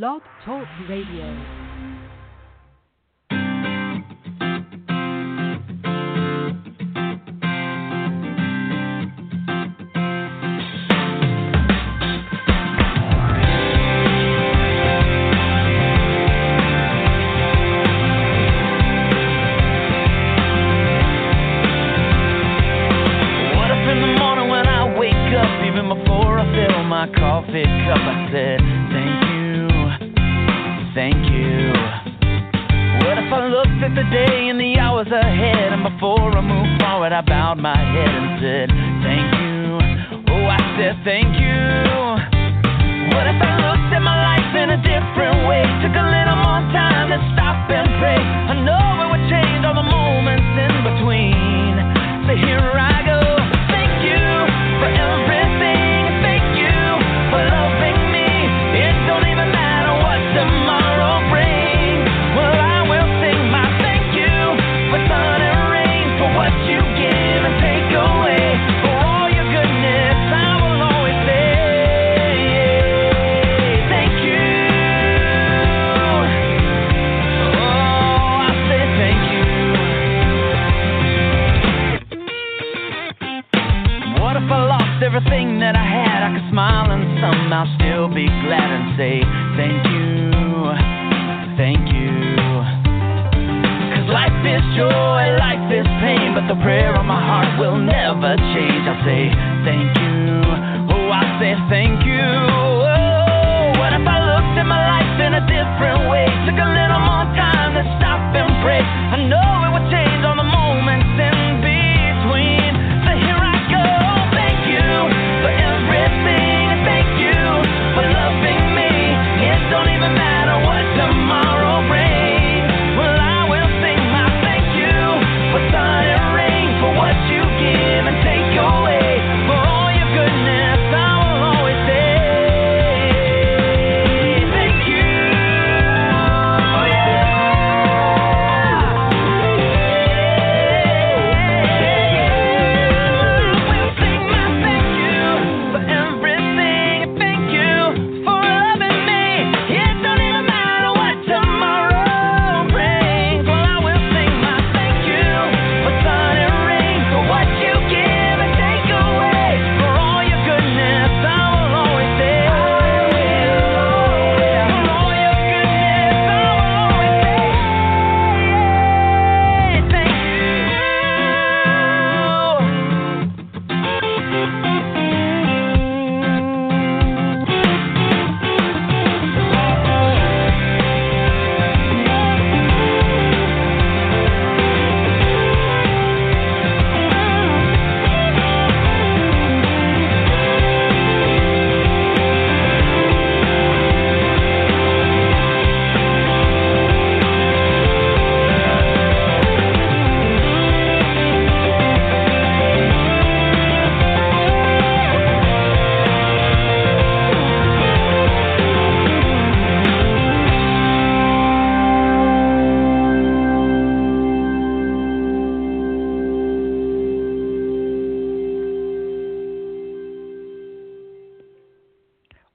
Blog Talk Radio.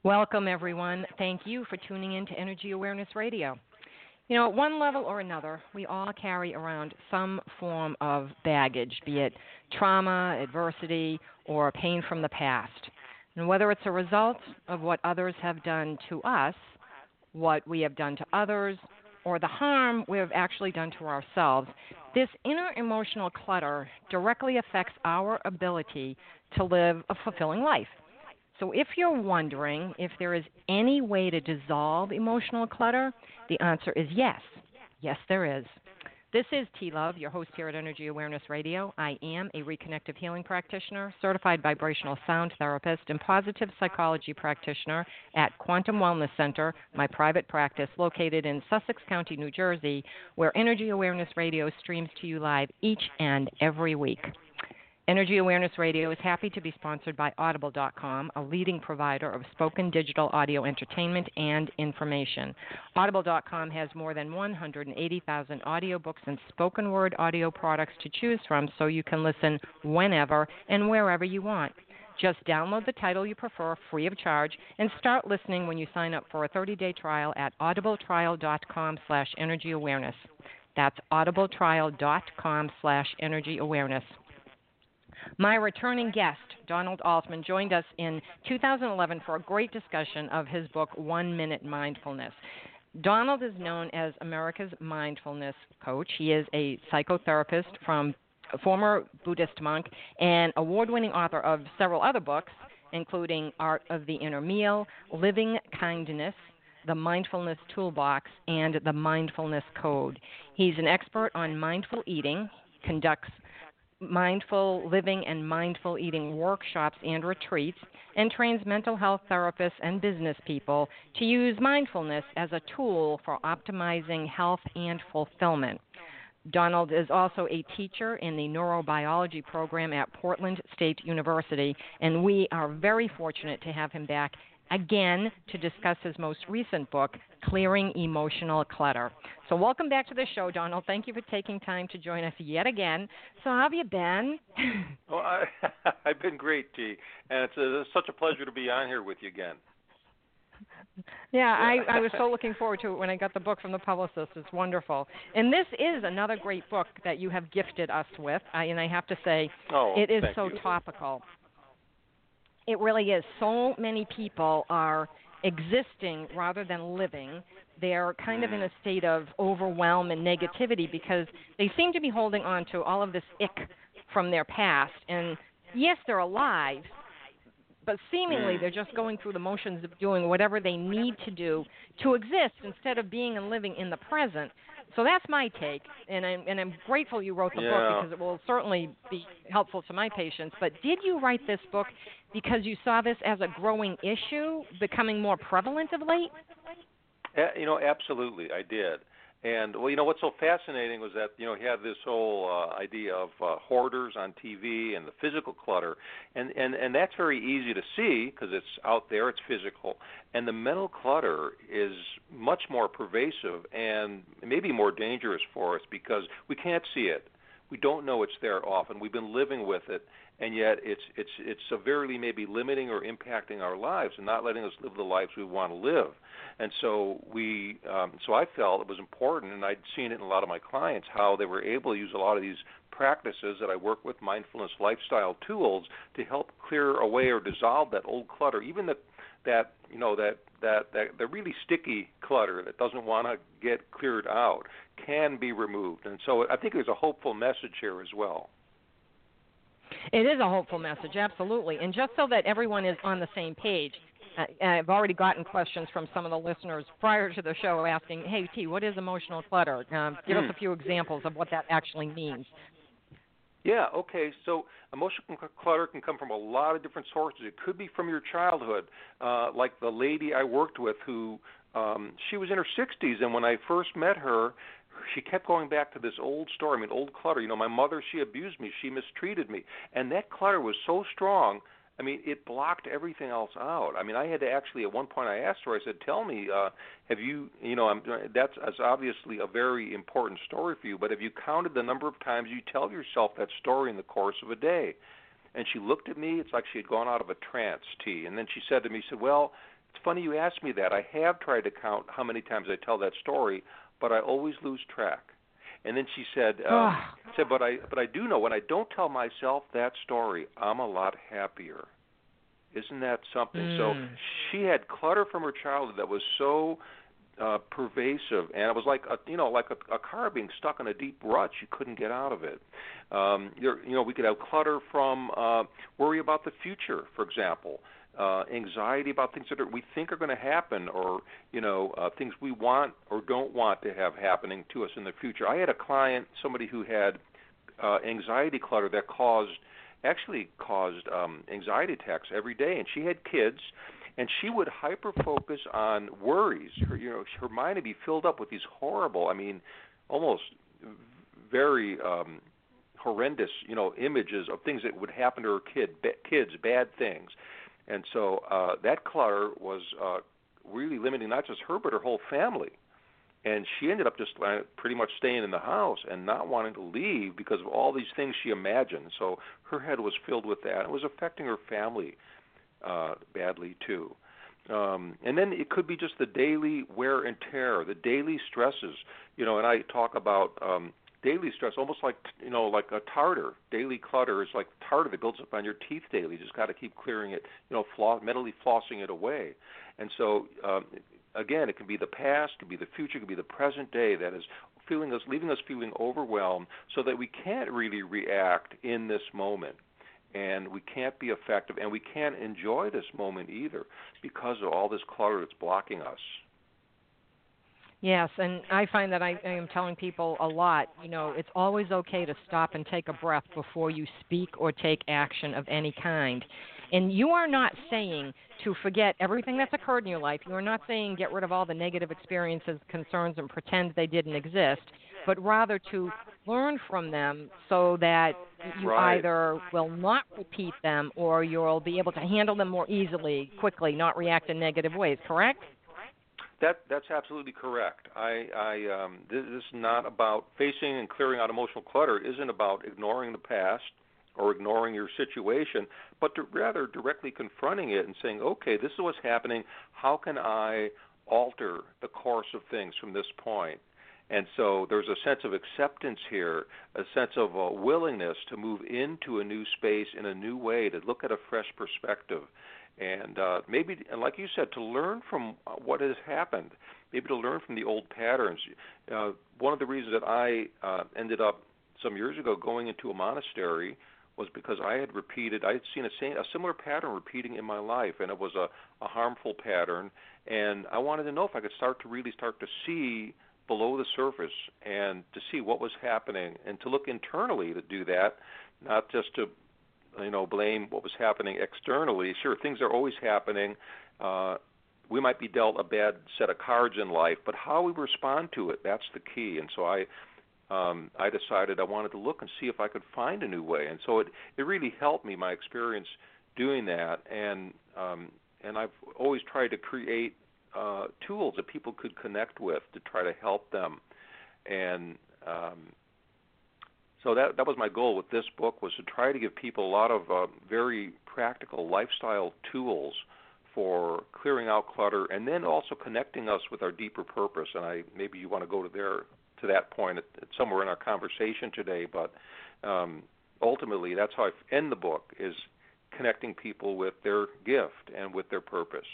Welcome, everyone. Thank you for tuning in to Energy Awareness Radio. You know, at one level or another, we all carry around some form of baggage, be it trauma, adversity, or pain from the past. And whether it's a result of what others have done to us, what we have done to others, or the harm we have actually done to ourselves, this inner emotional clutter directly affects our ability to live a fulfilling life. So if you're wondering if there is any way to dissolve emotional clutter, the answer is yes. Yes, there is. This is T-Love, your host here at Energy Awareness Radio. I am a reconnective healing practitioner, certified vibrational sound therapist, and positive psychology practitioner at Quantum Wellness Center, my private practice located in Sussex County, New Jersey, where Energy Awareness Radio streams to you live each and every week. Energy Awareness Radio is happy to be sponsored by Audible.com, a leading provider of spoken digital audio entertainment and information. Audible.com has more than 180,000 audiobooks and spoken word audio products to choose from, so you can listen whenever and wherever you want. Just download the title you prefer free of charge and start listening when you sign up for a 30-day trial at audibletrial.com/energyawareness. That's audibletrial.com/energyawareness. My returning guest, Donald Altman, joined us in 2011 for a great discussion of his book, One Minute Mindfulness. Donald is known as America's mindfulness coach. He is a psychotherapist, a former Buddhist monk, and award-winning author of several other books, including Art of the Inner Meal, Living Kindness, The Mindfulness Toolbox, and The Mindfulness Code. He's an expert on mindful eating, conducts mindful living and mindful eating workshops and retreats, and trains mental health therapists and business people to use mindfulness as a tool for optimizing health and fulfillment. Donald is also a teacher in the neurobiology program at Portland State University, and we are very fortunate to have him back again to discuss his most recent book, Clearing Emotional Clutter. So welcome back to the show, Donald. Thank you for taking time to join us yet again. So how have you been? Well, I've been great, Dee, and it's such a pleasure to be on here with you again. Yeah. I was so looking forward to it when I got the book from the publicist. It's wonderful. And this is another great book that you have gifted us with, and I have to say, it is so topical. It really is. So many people are existing rather than living. They're kind of in a state of overwhelm and negativity because they seem to be holding on to all of this ick from their past. And, yes, they're alive, but seemingly they're just going through the motions of doing whatever they need to do to exist instead of being and living in the present. So that's my take, and I'm grateful you wrote the book because it will certainly be helpful to my patients. But did you write this book because you saw this as a growing issue becoming more prevalent of late? Absolutely, I did. And, what's so fascinating was that, you have this whole idea of hoarders on TV and the physical clutter, and that's very easy to see because it's out there, it's physical. And the mental clutter is much more pervasive and maybe more dangerous for us because we can't see it. We don't know it's there often. We've been living with it, and yet it's severely maybe limiting or impacting our lives and not letting us live the lives we want to live. And so so I felt it was important, and I'd seen it in a lot of my clients, how they were able to use a lot of these practices that I work with, mindfulness lifestyle tools, to help clear away or dissolve that old clutter, even that the really sticky clutter that doesn't want to get cleared out can be removed. And so I think there's a hopeful message here as well. It is a hopeful message, absolutely. And just so that everyone is on the same page, I've already gotten questions from some of the listeners prior to the show asking, hey, T, what is emotional clutter? Give us a few examples of what that actually means. Yeah, okay, so emotional clutter can come from a lot of different sources. It could be from your childhood, like the lady I worked with who she was in her 60s, and when I first met her, she kept going back to this old story, old clutter. My mother, she abused me, she mistreated me, and that clutter was so strong, it blocked everything else out. I had to actually, at one point I asked her, I said, tell me, have you, that's obviously a very important story for you, but have you counted the number of times you tell yourself that story in the course of a day? And she looked at me, it's like she had gone out of a trance, T. And then she said to me, well, it's funny you asked me that. I have tried to count how many times I tell that story, but I always lose track. And then she said, but I do know when I don't tell myself that story, I'm a lot happier. Isn't that something? So she had clutter from her childhood that was so pervasive, and it was like a car being stuck in a deep rut. You couldn't get out of it. We could have clutter from worry about the future, for example. Anxiety about things that we think are going to happen, or things we want or don't want to have happening to us in the future. I had a client, somebody who had anxiety clutter that caused anxiety attacks every day, and she had kids, and she would hyper focus on worries. Her mind would be filled up with these horrible, almost very horrendous, images of things that would happen to her kids, bad things. And so that clutter was really limiting not just her but her whole family. And she ended up just pretty much staying in the house and not wanting to leave because of all these things she imagined. So her head was filled with that. It was affecting her family badly, too. And then it could be just the daily wear and tear, the daily stresses. You know, and I talk about daily stress, almost like, you know, like a tartar. Daily clutter is like tartar that builds up on your teeth daily. You just got to keep clearing it, you know, mentally flossing it away. And so, again, it can be the past, it can be the future, it can be the present day that is leaving us feeling overwhelmed so that we can't really react in this moment. And we can't be effective, and we can't enjoy this moment either because of all this clutter that's blocking us. Yes, and I find that I am telling people a lot, you know, it's always okay to stop and take a breath before you speak or take action of any kind. And you are not saying to forget everything that's occurred in your life. You are not saying get rid of all the negative experiences, concerns, and pretend they didn't exist, but rather to learn from them so that you either will not repeat them or you'll be able to handle them more easily, quickly, not react in negative ways, correct? That's absolutely correct. This is not about facing and clearing out emotional clutter. It isn't about ignoring the past or ignoring your situation, but to rather directly confronting it and saying, okay, this is what's happening. How can I alter the course of things from this point? And so there's a sense of acceptance here, a sense of a willingness to move into a new space in a new way, to look at a fresh perspective. And maybe, and like you said, to learn from what has happened, maybe to learn from the old patterns. One of the reasons that I ended up some years ago going into a monastery was because I had seen a similar pattern repeating in my life, and it was a harmful pattern. And I wanted to know if I could really start to see below the surface and to see what was happening and to look internally to do that, not just to, you know, blame what was happening externally. Sure, things are always happening. We might be dealt a bad set of cards in life, but how we respond to it, that's the key. And so I decided I wanted to look and see if I could find a new way. And so it really helped me, my experience doing that. And I've always tried to create tools that people could connect with to try to help them. And so that was my goal with this book, was to try to give people a lot of very practical lifestyle tools for clearing out clutter and then also connecting us with our deeper purpose. And maybe you want to go to that point somewhere in our conversation today, but ultimately that's how I end the book, is connecting people with their gift and with their purpose.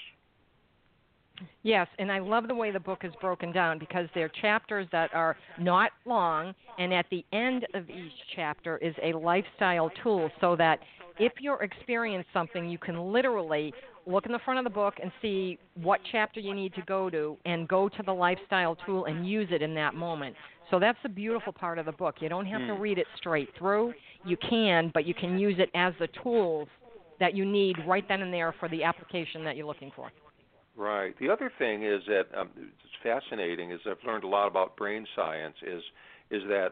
Yes, and I love the way the book is broken down because there are chapters that are not long, and at the end of each chapter is a lifestyle tool so that if you're experiencing something, you can literally look in the front of the book and see what chapter you need to go to and go to the lifestyle tool and use it in that moment. So that's the beautiful part of the book. You don't have to read it straight through. You can, but you can use it as the tools that you need right then and there for the application that you're looking for. Right. The other thing is that it's fascinating, is I've learned a lot about brain science, is that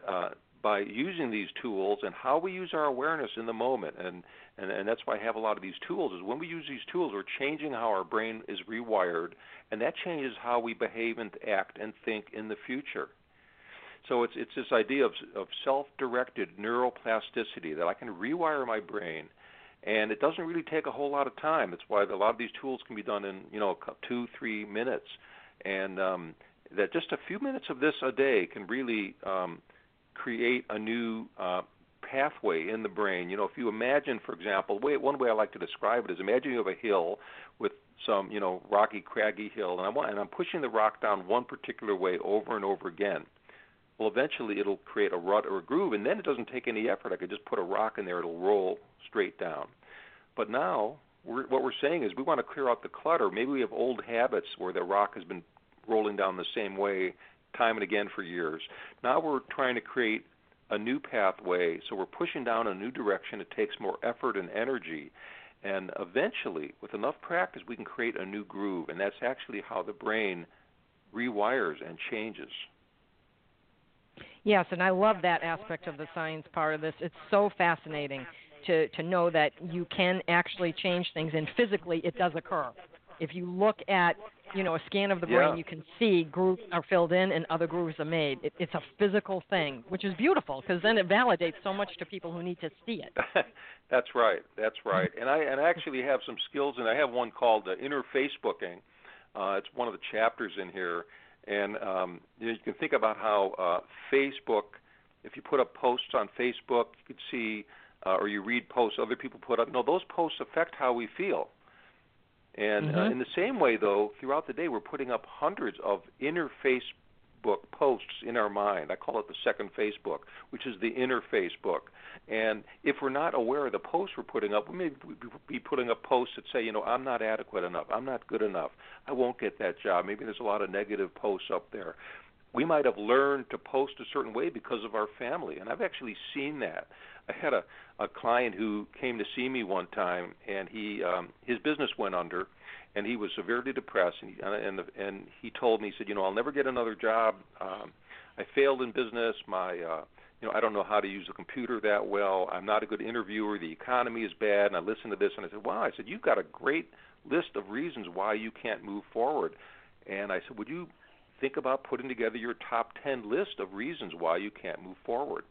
by using these tools and how we use our awareness in the moment, and that's why I have a lot of these tools, is when we use these tools, we're changing how our brain is rewired, and that changes how we behave and act and think in the future. So it's this idea of self-directed neuroplasticity, that I can rewire my brain. And it doesn't really take a whole lot of time. That's why a lot of these tools can be done in, 2-3 minutes. And that just a few minutes of this a day can really create a new pathway in the brain. You know, if you imagine, for example, one way I like to describe it is, imagine you have a hill with some, rocky, craggy hill, and I'm pushing the rock down one particular way over and over again. Well, eventually it'll create a rut or a groove, and then it doesn't take any effort. I could just put a rock in there, it'll roll straight down. But now what we're saying is we want to clear out the clutter. Maybe we have old habits where the rock has been rolling down the same way time and again for years. Now we're trying to create a new pathway, so we're pushing down a new direction. It takes more effort and energy. And eventually, with enough practice, we can create a new groove, and that's actually how the brain rewires and changes. Yes, and I love that aspect of the science part of this. It's so fascinating to know that you can actually change things, and physically it does occur. If you look at, you know, a scan of the brain, you can see grooves are filled in and other grooves are made. It's a physical thing, which is beautiful because then it validates so much to people who need to see it. That's right. And I actually have some skills, and I have one called inner Facebooking. It's one of the chapters in here. And you can think about how Facebook, if you put up posts on Facebook, you could see or you read posts other people put up. No, those posts affect how we feel. And in the same way, though, throughout the day, we're putting up hundreds of inner Facebook posts in our mind. I call it the second Facebook, which is the inner Facebook. And if we're not aware of the posts we're putting up, we may be putting up posts that say, you know, I'm not adequate enough, I'm not good enough, I won't get that job. Maybe there's a lot of negative posts up there. We might have learned to post a certain way because of our family, and I've actually seen that. I had a client who came to see me one time, and he his business went under, and he was severely depressed. And he told me, he said, you know, I'll never get another job. I failed in business. I don't know how to use a computer that well. I'm not a good interviewer. The economy is bad. And I listened to this, and I said, wow. I said, you've got a great list of reasons why you can't move forward. And I said, would you think about putting together your top 10 list of reasons why you can't move forward?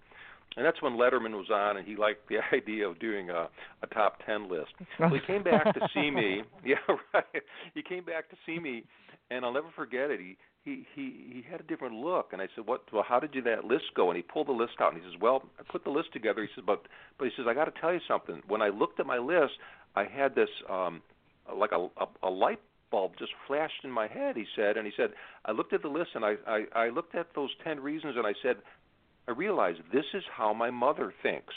And that's when Letterman was on, and he liked the idea of doing a top 10 list. So he came back to see me. Yeah, right. He came back to see me, and I'll never forget it. He had a different look, and I said, well, how did that list go? And he pulled the list out, and he says, well, I put the list together. He says, but he says, I got to tell you something. When I looked at my list, I had this like a light bulb just flashed in my head, he said. And he said, I looked at the list, and I looked at those 10 reasons, and I said, I realized this is how my mother thinks.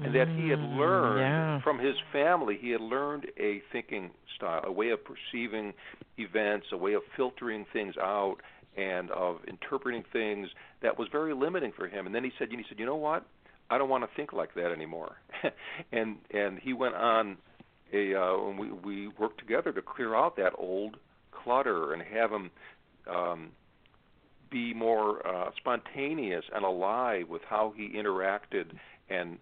And that he had learned from his family, he had learned a thinking style, a way of perceiving events, a way of filtering things out and of interpreting things that was very limiting for him. And then he said, you know what? I don't want to think like that anymore. and he went on we worked together to clear out that old clutter and have him be more spontaneous and alive with how he interacted and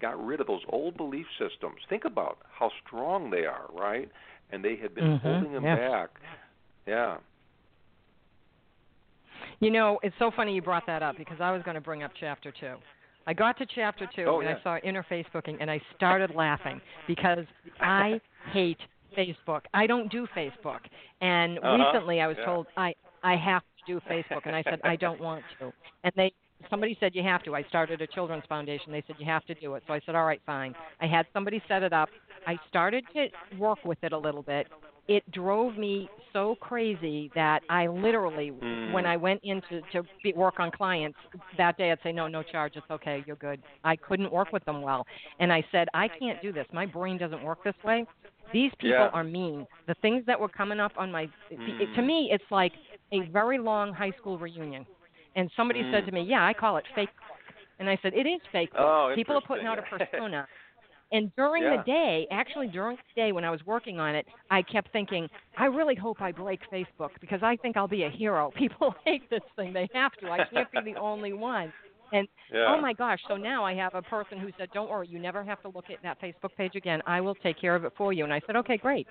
got rid of those old belief systems. Think about how strong they are, right? And they had been holding him back. Yeah. You know, it's so funny you brought that up because I was going to bring up Chapter 2. I got to Chapter 2 I saw inner Facebooking, and I started laughing because I hate Facebook. I don't do Facebook. And recently I was told I have to do Facebook, and I said, I don't want to. And somebody said, you have to. I started a children's foundation. They said, you have to do it. So I said, all right, fine. I had somebody set it up. I started to work with it a little bit. It drove me so crazy that I literally, when I went in to work on clients that day, I'd say, no charge, it's okay, you're good. I couldn't work with them well. And I said, I can't do this. My brain doesn't work this way. These people are mean. The things that were coming up on my to me, it's like a very long high school reunion. And somebody said to me, I call it fake. And I said, it is fake. Oh, people are putting out a persona. And during the day, when I was working on it, I kept thinking, I really hope I break Facebook because I think I'll be a hero. People hate this thing. They have to. I can't be the only one. And, oh, my gosh, so now I have a person who said, don't worry, you never have to look at that Facebook page again. I will take care of it for you. And I said, okay, great.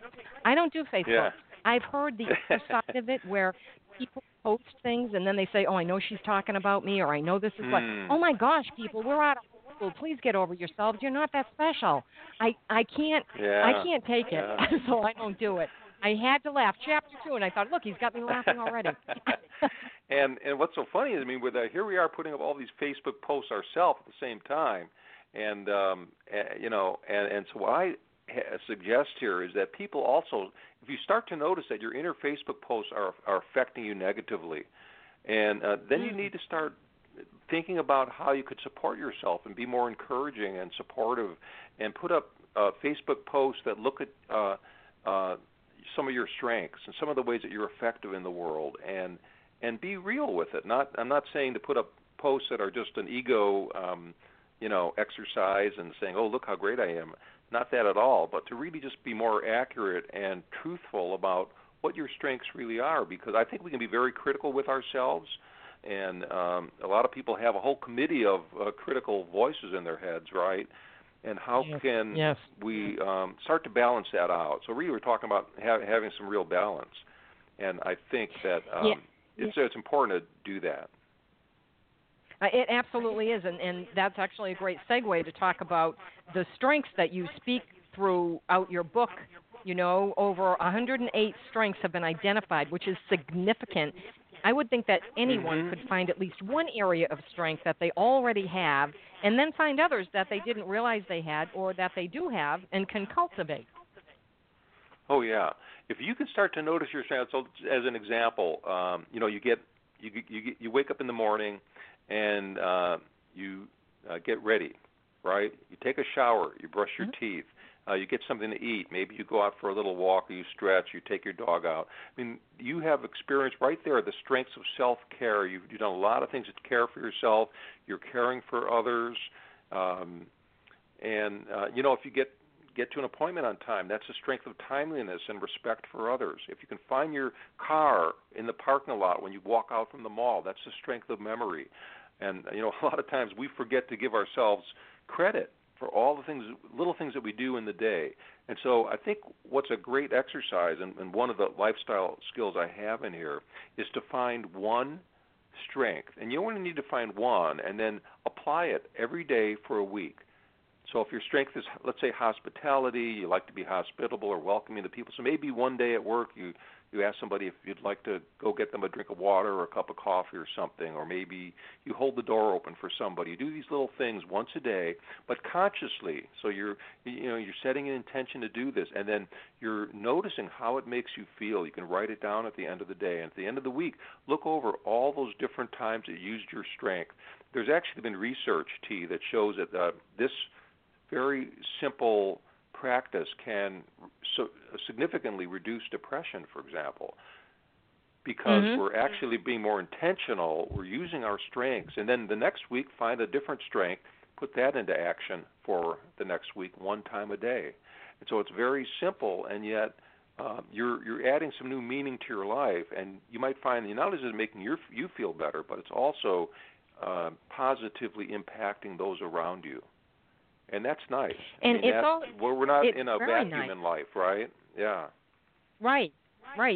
I don't do Facebook. Yeah. I've heard the other side of it where people post things and then they say, oh, I know she's talking about me, or I know this is what. Oh, my gosh, people, we're out of school. Please get over yourselves. You're not that special. I can't take it, so I don't do it. I had to laugh. Chapter 2, and I thought, look, he's got me laughing already. And what's so funny is, I mean, here we are putting up all these Facebook posts ourselves at the same time, and you know, and so what I suggest here is that people also, if you start to notice that your inner Facebook posts are affecting you negatively, and then you need to start thinking about how you could support yourself and be more encouraging and supportive, and put up Facebook posts that look at some of your strengths and some of the ways that you're effective in the world, and be real with it. I'm not saying to put up posts that are just an ego, exercise and saying, oh, look how great I am. Not that at all, but to really just be more accurate and truthful about what your strengths really are, because I think we can be very critical with ourselves, and a lot of people have a whole committee of critical voices in their heads, right? and how can we start to balance that out? So we were talking about having some real balance, and I think that it's important to do that. It absolutely is, and that's actually a great segue to talk about the strengths that you speak throughout your book. You know, over 108 strengths have been identified, which is significant. I would think that anyone could find at least one area of strength that they already have and then find others that they didn't realize they had or that they do have and can cultivate. Oh, yeah. If you can start to notice your strengths, so as an example, you know, you wake up in the morning and you get ready, right? You take a shower, you brush your teeth, you get something to eat. Maybe you go out for a little walk, or you stretch, you take your dog out. I mean, you have experience right there, the strengths of self-care. You've done a lot of things to care for yourself. You're caring for others. You know, if you get to an appointment on time, that's the strength of timeliness and respect for others. If you can find your car in the parking lot when you walk out from the mall, that's the strength of memory. And, you know, a lot of times we forget to give ourselves credit for all the things, little things that we do in the day. And so I think what's a great exercise, and one of the lifestyle skills I have in here, is to find one strength. And you only need to find one and then apply it every day for a week. So if your strength is, let's say, hospitality, you like to be hospitable or welcoming to people. So maybe one day at work you ask somebody if you'd like to go get them a drink of water or a cup of coffee or something, or maybe you hold the door open for somebody. You do these little things once a day, but consciously. So you're setting an intention to do this, and then you're noticing how it makes you feel. You can write it down at the end of the day, and at the end of the week, look over all those different times that you used your strength. There's actually been research, T, that shows that this very simple practice can significantly reduce depression, for example, because we're actually being more intentional. We're using our strengths. And then the next week, find a different strength, put that into action for the next week, one time a day. And so it's very simple, and yet you're adding some new meaning to your life. And you might find that not only is it making you feel better, but it's also positively impacting those around you. And that's nice. And I mean, we're not in a vacuum in life, right? Yeah. Right.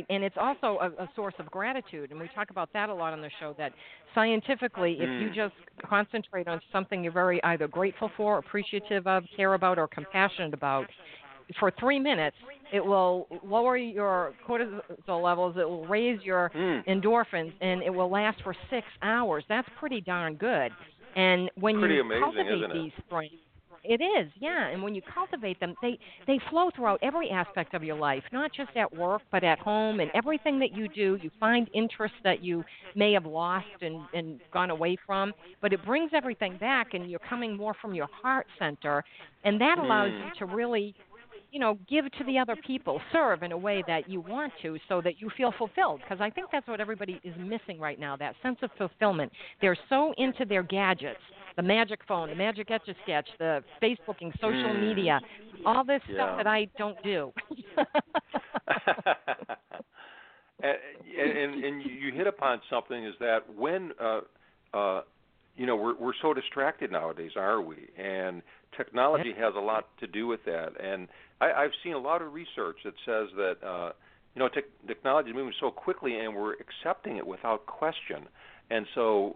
And it's also a source of gratitude. And we talk about that a lot on the show, that scientifically, if you just concentrate on something you're very either grateful for, appreciative of, care about, or compassionate about, for 3 minutes, it will lower your cortisol levels, it will raise your endorphins, and it will last for 6 hours. That's pretty darn good. And when you cultivate these strengths, it is, yeah. And when you cultivate them, they flow throughout every aspect of your life, not just at work, but at home and everything that you do. You find interests that you may have lost and gone away from, but it brings everything back, and you're coming more from your heart center, and that allows you to really, you know, give to the other people, serve in a way that you want to, so that you feel fulfilled. Because I think that's what everybody is missing right now, that sense of fulfillment. They're so into their gadgets, the magic phone, the magic Etch-a-Sketch, the Facebooking, social media, all this stuff that I don't do. and you hit upon something, is that when, you know, we're so distracted nowadays, are we? And technology has a lot to do with that. And I've seen a lot of research that says that, you know, technology is moving so quickly, and we're accepting it without question. And so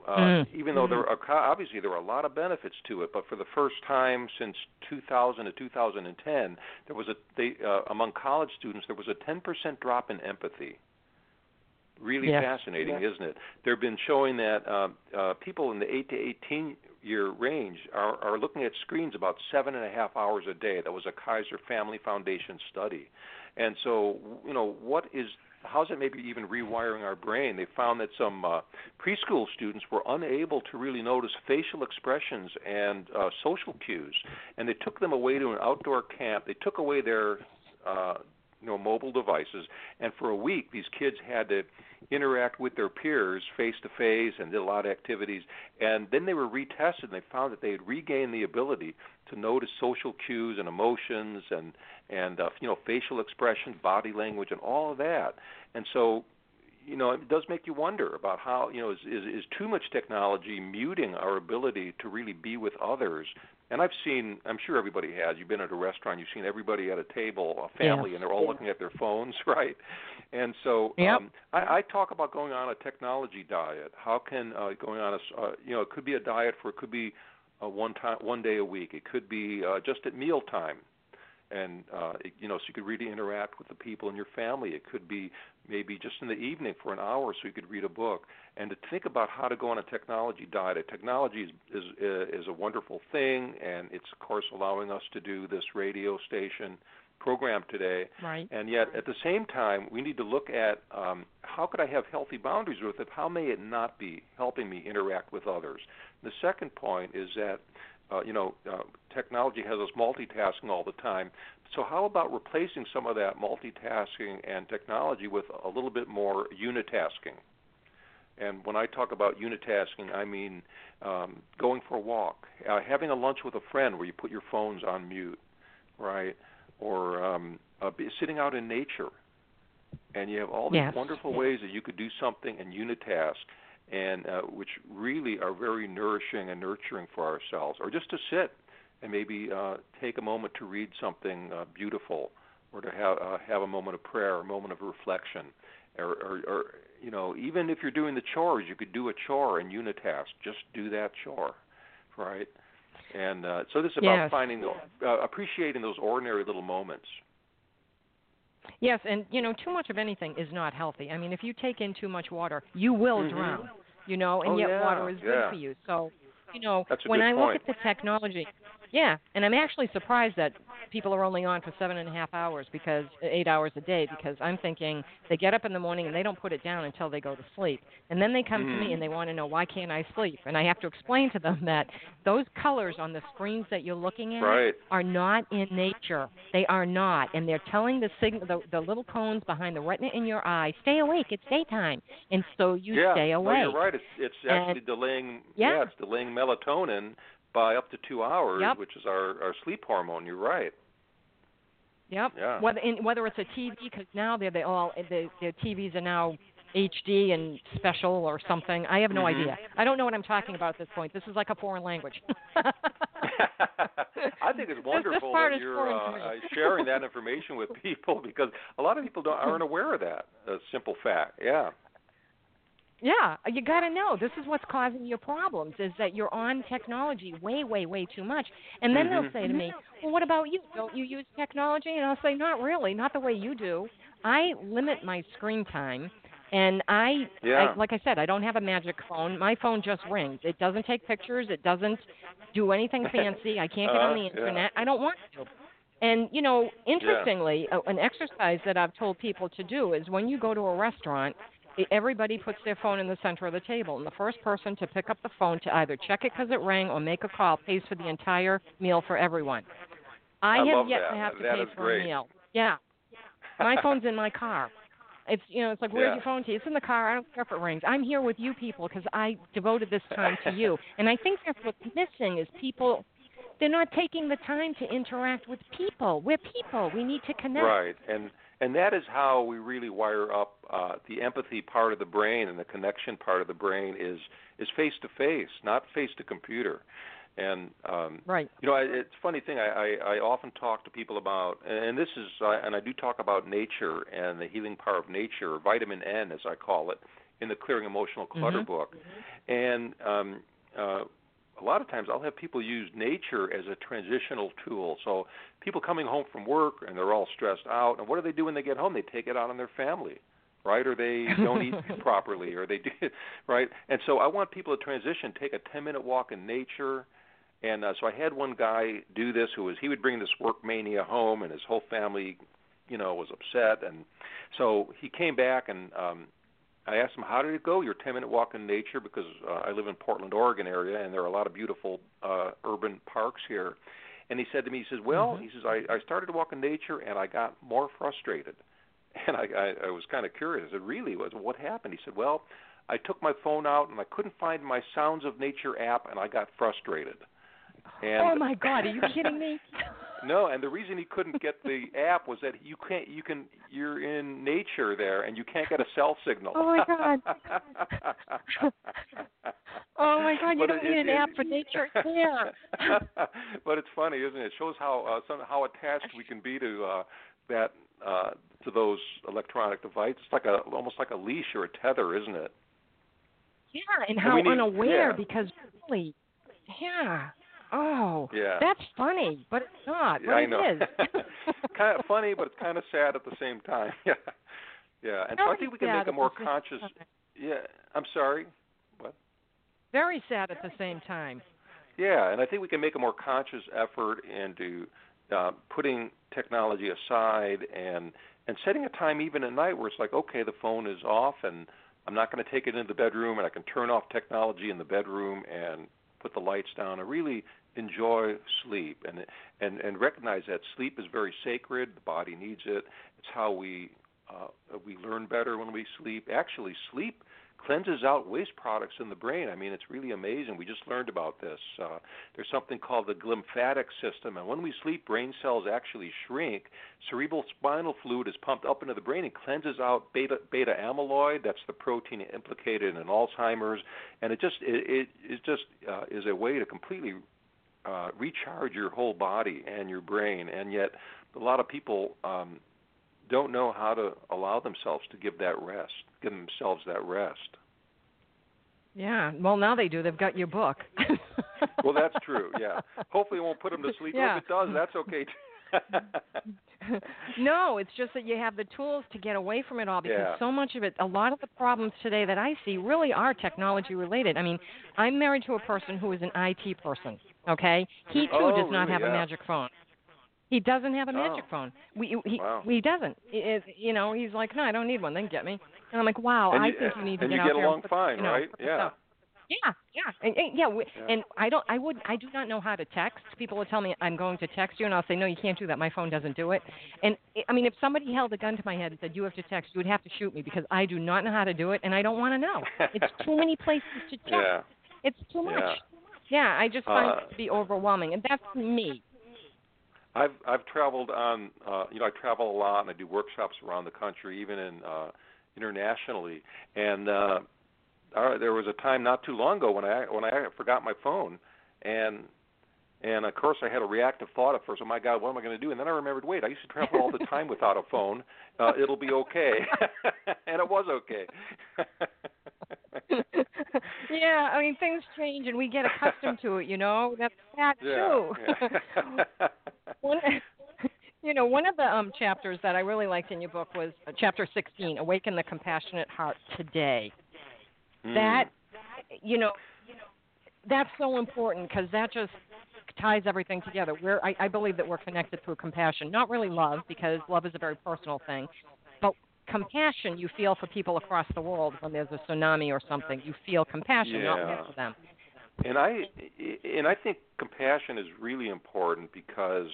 even though there are a lot of benefits to it, but for the first time since 2000 to 2010, there was among college students, there was a 10% drop in empathy. Really fascinating, isn't it? They've been showing that people in the 8 to 18-year range are looking at screens about 7.5 hours a day. That was a Kaiser Family Foundation study. And so, you know, how's it maybe even rewiring our brain? They found that some preschool students were unable to really notice facial expressions and social cues, and they took them away to an outdoor camp. They took away their mobile devices, and for a week these kids had to interact with their peers face-to-face and did a lot of activities, and then they were retested, and they found that they had regained the ability to notice social cues and emotions and facial expression, body language, and all of that. And so, you know, it does make you wonder about how, you know, is too much technology muting our ability to really be with others And I've seen, I'm sure everybody has, you've been at a restaurant, you've seen everybody at a table, a family, and they're all looking at their phones, right? And so I talk about going on a technology diet. How can going on a, it could be a diet for, it could be one day a week. It could be just at mealtime. And, so you could really interact with the people in your family. It could be maybe just in the evening for an hour so you could read a book. And to think about how to go on a technology diet. Technology is a wonderful thing, and it's, of course, allowing us to do this radio station program today. Right. And yet, at the same time, we need to look at how could I have healthy boundaries with it? How may it not be helping me interact with others? The second point is that technology has us multitasking all the time. So how about replacing some of that multitasking and technology with a little bit more unitasking? And when I talk about unitasking, I mean going for a walk, having a lunch with a friend where you put your phones on mute, right? Or sitting out in nature. And you have all these wonderful ways that you could do something and unitask, and which really are very nourishing and nurturing for ourselves, or just to sit and maybe take a moment to read something beautiful, or to have a moment of prayer, a moment of reflection, or even if you're doing the chores, you could do a chore and unitask, just do that chore, right? And so this is about finding appreciating those ordinary little moments. Yes, and, too much of anything is not healthy. I mean, if you take in too much water, you will drown, and water is good for you. So, when I look at the technology, and I'm actually surprised that people are only on for 7.5 hours 8 hours a day, because I'm thinking they get up in the morning and they don't put it down until they go to sleep. And then they come to me and they want to know, why can't I sleep? And I have to explain to them that those colors on the screens that you're looking at are not in nature. They are not. And they're telling the little cones behind the retina in your eye, stay awake, it's daytime. And so you stay awake. No, you're right. It's actually delaying. Yeah, it's delaying melatonin by up to 2 hours, which is our sleep hormone. You're right. Yep. Yeah. Whether it's a TV, because now their TVs are now HD and special or something. I have no idea. I don't know what I'm talking about at this point. This is like a foreign language. I think it's wonderful that you're sharing that information with people, because a lot of people aren't aware of that simple fact. Yeah. Yeah, you got to know. This is what's causing your problems, is that you're on technology way, way, way too much. And then they'll say to me, well, what about you? Don't you use technology? And I'll say, not really, not the way you do. I limit my screen time. And I, like I said, I don't have a magic phone. My phone just rings. It doesn't take pictures. It doesn't do anything fancy. I can't get on the Internet. I don't want to. And, interestingly, an exercise that I've told people to do is when you go to a restaurant, everybody puts their phone in the center of the table, and the first person to pick up the phone to either check it because it rang or make a call pays for the entire meal for everyone. I have yet to have to pay for a meal. Yeah. My phone's in my car. It's, it's like, where's your phone? It's in the car. I don't care if it rings. I'm here with you people because I devoted this time to you. And I think that's what's missing is people, they're not taking the time to interact with people. We're people. We need to connect. Right, And that is how we really wire up the empathy part of the brain, and the connection part of the brain is face-to-face, not face-to-computer. And, it's a funny thing. I often talk to people about, and this is, and I do talk about nature and the healing power of nature, vitamin N, as I call it, in the Clearing Emotional Clutter book. And a lot of times I'll have people use nature as a transitional tool. So people coming home from work and they're all stressed out, and what do they do when they get home? They take it out on their family, right? Or they don't eat properly, or they do, right? And so I want people to transition, take a 10-minute walk in nature. And so I had one guy do this he would bring this work mania home, and his whole family, was upset. And so he came back, and I asked him, how did it go, your 10-minute walk in nature? Because I live in Portland, Oregon area, and there are a lot of beautiful urban parks here. And he said to me, I started to walk in nature, and I got more frustrated. And I was kind of curious. I said, really? What happened? He said, well, I took my phone out, and I couldn't find my Sounds of Nature app, and I got frustrated. And oh, my God. Are you kidding me? No, and the reason he couldn't get the app was that you're in nature there, and you can't get a cell signal. Oh, my God. Oh, my God, you don't need an app for nature care. But it's funny, isn't it? It shows how attached we can be to to those electronic devices. It's almost like a leash or a tether, isn't it? Yeah, and how unaware, because really, yeah. Oh, yeah. That's funny, but it's not. Yeah, I know. It is. Kind of funny, but it's kind of sad at the same time. Yeah, yeah. And so I think we can make a more conscious. Yeah, I'm sorry. What? Very sad at the same time. Yeah, and I think we can make a more conscious effort into putting technology aside and setting a time even at night where it's like, okay, the phone is off, and I'm not going to take it into the bedroom, and I can turn off technology in the bedroom and put the lights down and really enjoy sleep and recognize that sleep is very sacred. The body needs it. It's how we learn better when we sleep. Actually, sleep cleanses out waste products in the brain. I mean, it's really amazing. We just learned about this. There's something called the glymphatic system, and when we sleep, brain cells actually shrink. Cerebral spinal fluid is pumped up into the brain and cleanses out beta amyloid. That's the protein implicated in Alzheimer's, and it just is a way to completely recharge your whole body and your brain. And yet, a lot of people don't know how to allow themselves to give themselves that rest. Yeah, well, now they do. They've got your book. Well, that's true, yeah. Hopefully it won't put them to sleep. Yeah. If it does, that's okay. No, it's just that you have the tools to get away from it all, because so much of it, a lot of the problems today that I see really are technology-related. I mean, I'm married to a person who is an IT person, okay? He, too, does not have a magic phone. He doesn't have a magic phone. He doesn't. He's like, no, I don't need one. Then get me. And I'm like, wow, I think you need to get out there. And you get along fine, right? Yeah. And I do not know how to text. People will tell me I'm going to text you, and I'll say, no, you can't do that. My phone doesn't do it. And I mean, if somebody held a gun to my head and said you have to text, you would have to shoot me, because I do not know how to do it, and I don't want to know. It's too many places to text. Yeah. It's too much. Yeah, I just find it to be overwhelming, and that's me. I've traveled on, I travel a lot, and I do workshops around the country, even internationally. And there was a time not too long ago when I forgot my phone, and of course I had a reactive thought at first, oh my God, what am I going to do? And then I remembered, wait, I used to travel all the time without a phone. It'll be okay, and it was okay. Yeah, I mean, things change, and we get accustomed to it, That's that, too. Yeah. One of the chapters that I really liked in your book was Chapter 16, Awaken the Compassionate Heart Today. Mm. That's so important, because that just ties everything together. I believe that we're connected through compassion, not really love, because love is a very personal thing, but compassion you feel for people across the world. When there's a tsunami or something, you feel compassion, not hate for them. And I think compassion is really important, because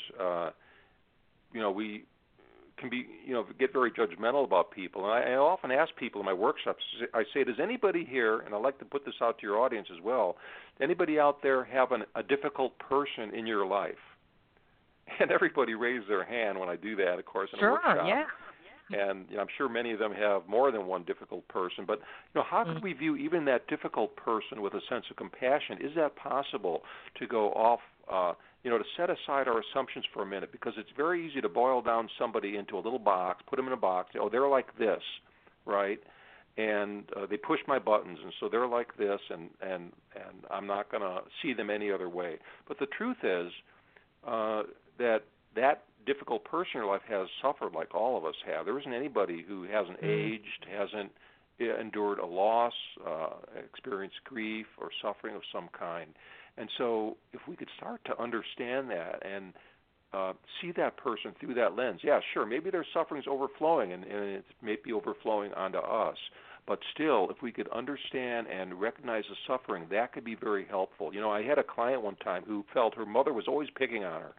we can be get very judgmental about people. And I often ask people in my workshops, I say, does anybody here, and I like to put this out to your audience as well, anybody out there have a difficult person in your life? And everybody raises their hand when I do that, of course, in a workshop. Sure, yeah. And I'm sure many of them have more than one difficult person. But how could we view even that difficult person with a sense of compassion? Is that possible to go off, to set aside our assumptions for a minute? Because it's very easy to boil down somebody into a little box, put them in a box. Oh, they're like this, right? And they push my buttons, and so they're like this, and I'm not going to see them any other way. But the truth is that difficult person in your life has suffered, like all of us have. There isn't anybody who hasn't aged, hasn't endured a loss, experienced grief or suffering of some kind. And so if we could start to understand that and see that person through that lens, yeah, sure, maybe their suffering's overflowing, and it may be overflowing onto us. But still, if we could understand and recognize the suffering, that could be very helpful. I had a client one time who felt her mother was always picking on her.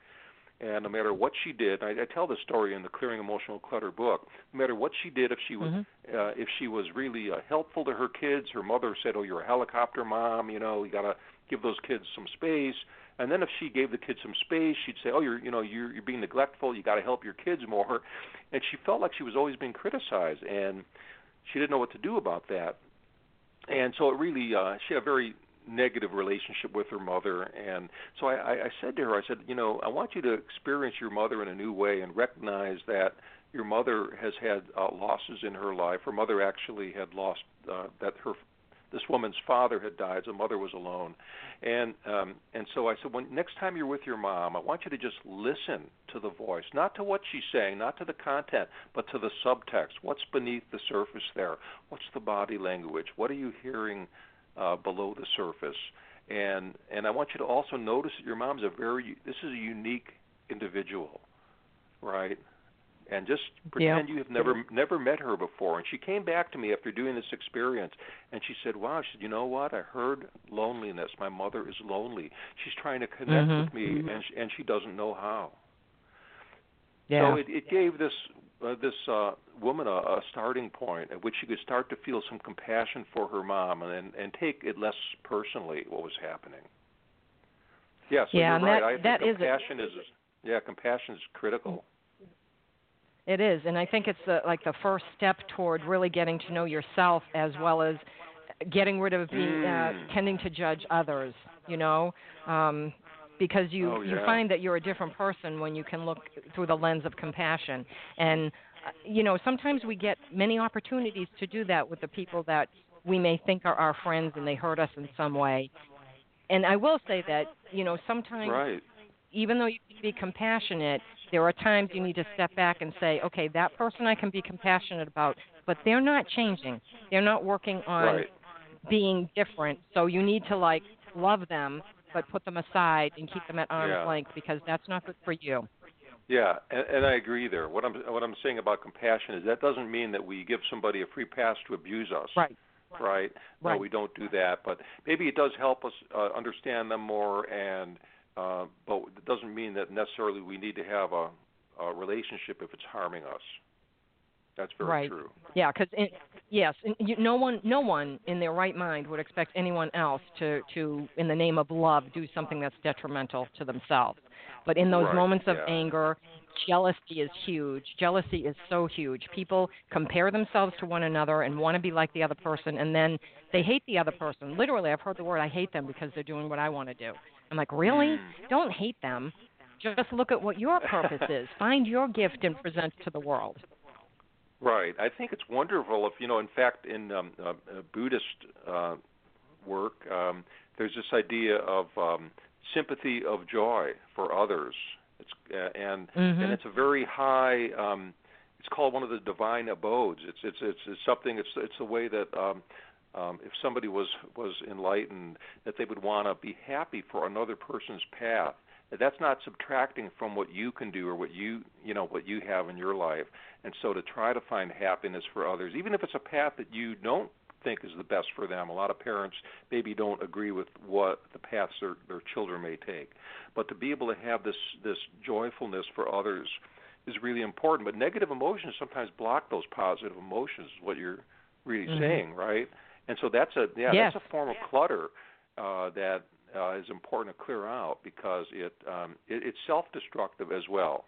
And no matter what she did, I tell this story in the Clearing Emotional Clutter book. No matter what she did, if she was really helpful to her kids, her mother said, "Oh, you're a helicopter mom. You gotta give those kids some space." And then if she gave the kids some space, she'd say, "Oh, you're being neglectful. You gotta help your kids more." And she felt like she was always being criticized, and she didn't know what to do about that. And so it really, she had a very negative relationship with her mother. And so I said to her, I said, you know, I want you to experience your mother in a new way and recognize that your mother has had losses in her life. Her mother actually had lost this woman's father had died, so mother was alone. And so I said, when next time you're with your mom, I want you to just listen to the voice, not to what she's saying, not to the content, but to the subtext. What's beneath the surface there? What's the body language? What are you hearing below the surface? And I want you to also notice that your mom's a unique individual, right? And just pretend you have never met her before. And she came back to me after doing this experience, and she said, wow, she said, you know what? I heard loneliness. My mother is lonely. She's trying to connect with me, and she doesn't know how. Yeah. So it gave this woman a starting point at which she could start to feel some compassion for her mom and take it less personally what was happening. Yeah, so you're right. Compassion is critical. It is, and I think it's the first step toward really getting to know yourself as well as getting rid of tending to judge others, you know, because you find that you're a different person when you can look through the lens of compassion. And, you know, sometimes we get many opportunities to do that with the people that we may think are our friends and they hurt us in some way. And I will say that, you know, sometimes even though you can be compassionate, there are times you need to step back and say, okay, that person I can be compassionate about, but they're not changing. They're not working on being different. So you need to, love them, but put them aside and keep them at arm's length because that's not good for you. Yeah, and I agree there. What I'm saying about compassion is that doesn't mean that we give somebody a free pass to abuse us. Right? No, we don't do that. But maybe it does help us understand them more and – but it doesn't mean that necessarily we need to have a relationship if it's harming us. That's very true. Yeah, because no one in their right mind would expect anyone else to, in the name of love, do something that's detrimental to themselves. But in those moments of anger, jealousy is huge. Jealousy is so huge. People compare themselves to one another and want to be like the other person, and then they hate the other person. Literally, I've heard the word, I hate them because they're doing what I want to do. I'm like, really? Don't hate them. Just look at what your purpose is. Find your gift and present it to the world. Right. I think it's wonderful if, you know, in fact, in Buddhist work, there's this idea of sympathy of joy for others. It's, and it's a very high, it's called one of the divine abodes. It's something, it's the way that... if somebody was enlightened, that they would want to be happy for another person's path. That's not subtracting from what you can do or what you have in your life. And so to try to find happiness for others, even if it's a path that you don't think is the best for them. A lot of parents maybe don't agree with what the paths their children may take. But to be able to have this joyfulness for others is really important. But negative emotions sometimes block those positive emotions, is what you're really saying, right? And so that's a form of clutter that is important to clear out because it's self-destructive as well.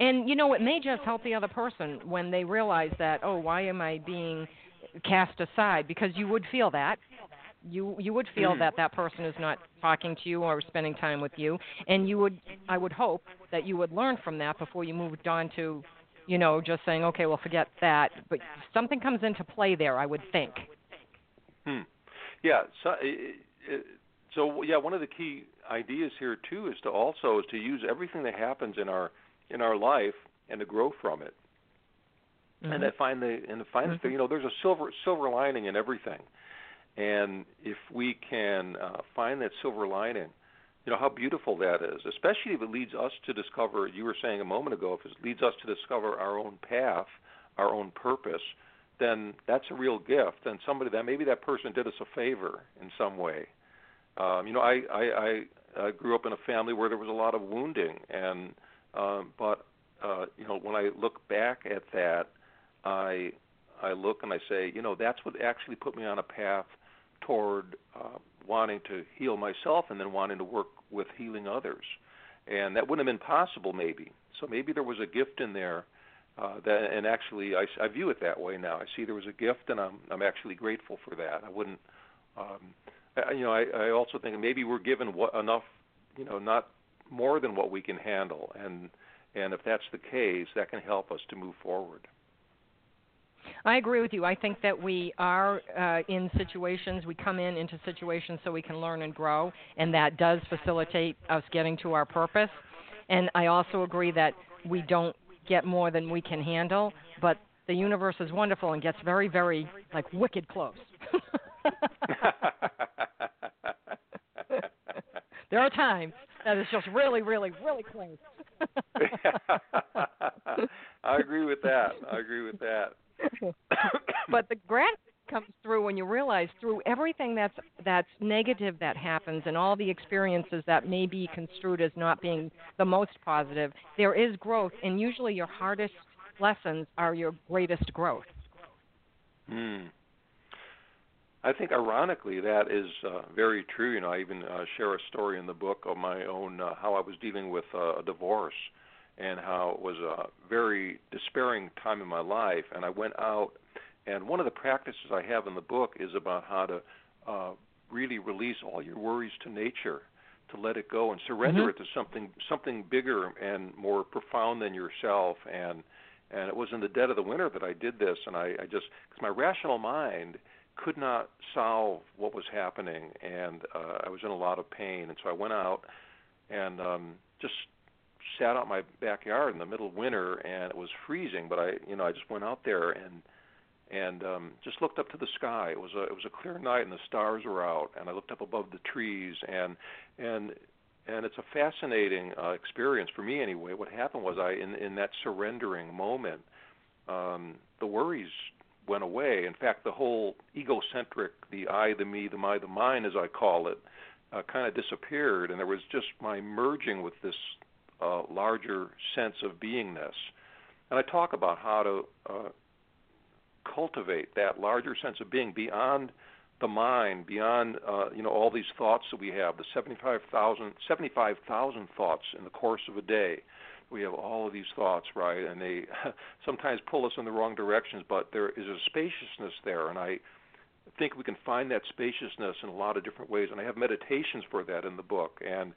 And, you know, it may just help the other person when they realize that, oh, why am I being cast aside? Because you would feel that. You would feel that person is not talking to you or spending time with you. And you would, I would hope that you would learn from that before you moved on to, you know, just saying, okay, well, forget that. But something comes into play there, I would think. Yeah. So, one of the key ideas here, too, is to use everything that happens in our life and to grow from it. And I find that, you know, there's a silver lining in everything. And if we can find that silver lining, you know, how beautiful that is, especially if it leads us to discover, you were saying a moment ago, if it leads us to discover our own path, our own purpose, then that's a real gift. And maybe that person did us a favor in some way. You know, I grew up in a family where there was a lot of wounding. And, you know, when I look back at that, I look and I say, you know, that's what actually put me on a path toward wanting to heal myself and then wanting to work with healing others. And that wouldn't have been possible maybe. So maybe there was a gift in there and actually I view it that way now. I see there was a gift and I'm actually grateful for that. I wouldn't I also think maybe we're given enough, not more than what we can handle, and if that's the case, that can help us to move forward. I agree with you. I think that we are in situations, we come into situations so we can learn and grow, and that does facilitate us getting to our purpose. And I also agree that we don't get more than we can handle, but the universe is wonderful and gets very, very, wicked close. There are times that it's just really, really, really close. I agree with that. But the gratitude comes through when you realize through everything that's negative that happens and all the experiences that may be construed as not being the most positive, there is growth, and usually your hardest lessons are your greatest growth. I think ironically that is very true. I even share a story in the book of my own, how I was dealing with a divorce, and how it was a very despairing time in my life. And I went out, and one of the practices I have in the book is about how to really release all your worries to nature, to let it go and surrender it to something bigger and more profound than yourself. And it was in the dead of the winter that I did this, and I just, because my rational mind could not solve what was happening, and I was in a lot of pain. And so I went out and just sat out in my backyard in the middle of winter, and it was freezing, but I just went out there and just looked up to the sky. It was a clear night, and the stars were out, and I looked up above the trees, and it's a fascinating experience for me anyway. What happened was in that surrendering moment, the worries went away. In fact, the whole egocentric, the I, the me, the my, the mine, as I call it, kind of disappeared, and there was just my merging with this larger sense of beingness. And I talk about how to cultivate that larger sense of being beyond the mind, beyond all these thoughts that we have, the 75,000 thoughts in the course of a day. We have all of these thoughts, right? And they sometimes pull us in the wrong directions, but there is a spaciousness there, and I think we can find that spaciousness in a lot of different ways. And I have meditations for that in the book. And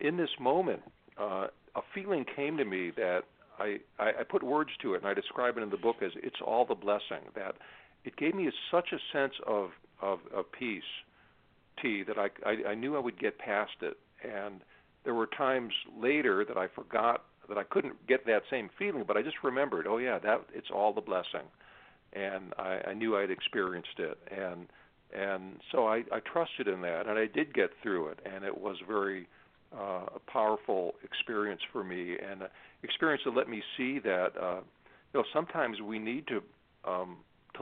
in this moment, a feeling came to me that I put words to it, and I describe it in the book as it's all the blessing, that it gave me such a sense of peace, that I knew I would get past it. And there were times later that I forgot that I couldn't get that same feeling, but I just remembered, that it's all the blessing. And I knew I'd experienced it. And so I trusted in that, and I did get through it, and it was very a powerful experience for me, and an experience that let me see that sometimes we need to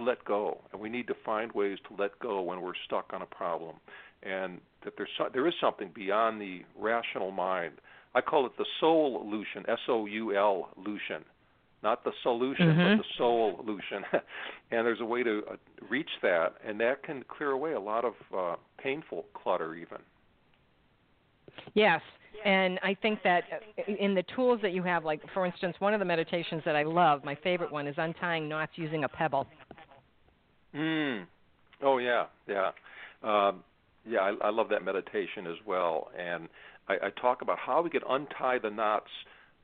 let go, and we need to find ways to let go when we're stuck on a problem, and that there is something beyond the rational mind. I call it the soul-lution, soul-lution, not the solution, but the soul-lution. And there's a way to reach that, and that can clear away a lot of painful clutter even. Yes, and I think that in the tools that you have, like, for instance, one of the meditations that I love, my favorite one, is untying knots using a pebble. Oh, yeah. I love that meditation as well. And I talk about how we can untie the knots,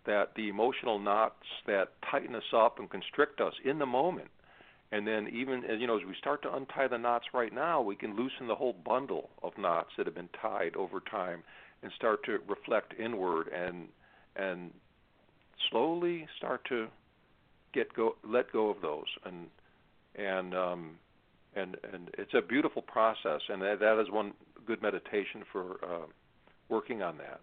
the emotional knots that tighten us up and constrict us in the moment. And then even, as we start to untie the knots right now, we can loosen the whole bundle of knots that have been tied over time, and start to reflect inward and slowly start to let go of those, and it's a beautiful process, and that is one good meditation for working on that.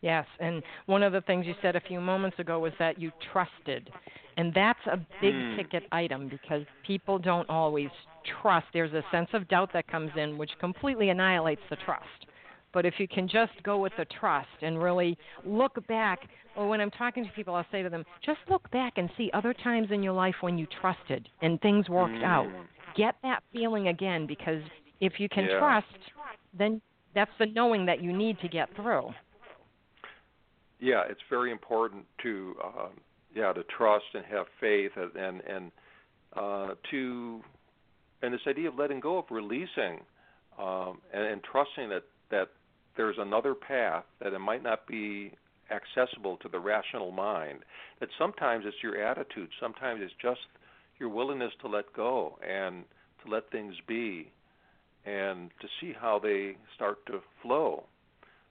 Yes, and one of the things you said a few moments ago was that you trusted, and that's a big ticket item, because people don't always trust. There's a sense of doubt that comes in, which completely annihilates the trust. But if you can just go with the trust and really look back, or when I'm talking to people, I'll say to them, just look back and see other times in your life when you trusted and things worked out. Get that feeling again, because if you can trust, then that's the knowing that you need to get through. Yeah, it's very important to trust and have faith, and to And this idea of letting go, of releasing and trusting that there's another path, that it might not be accessible to the rational mind, that sometimes it's your attitude, sometimes it's just your willingness to let go and to let things be and to see how they start to flow.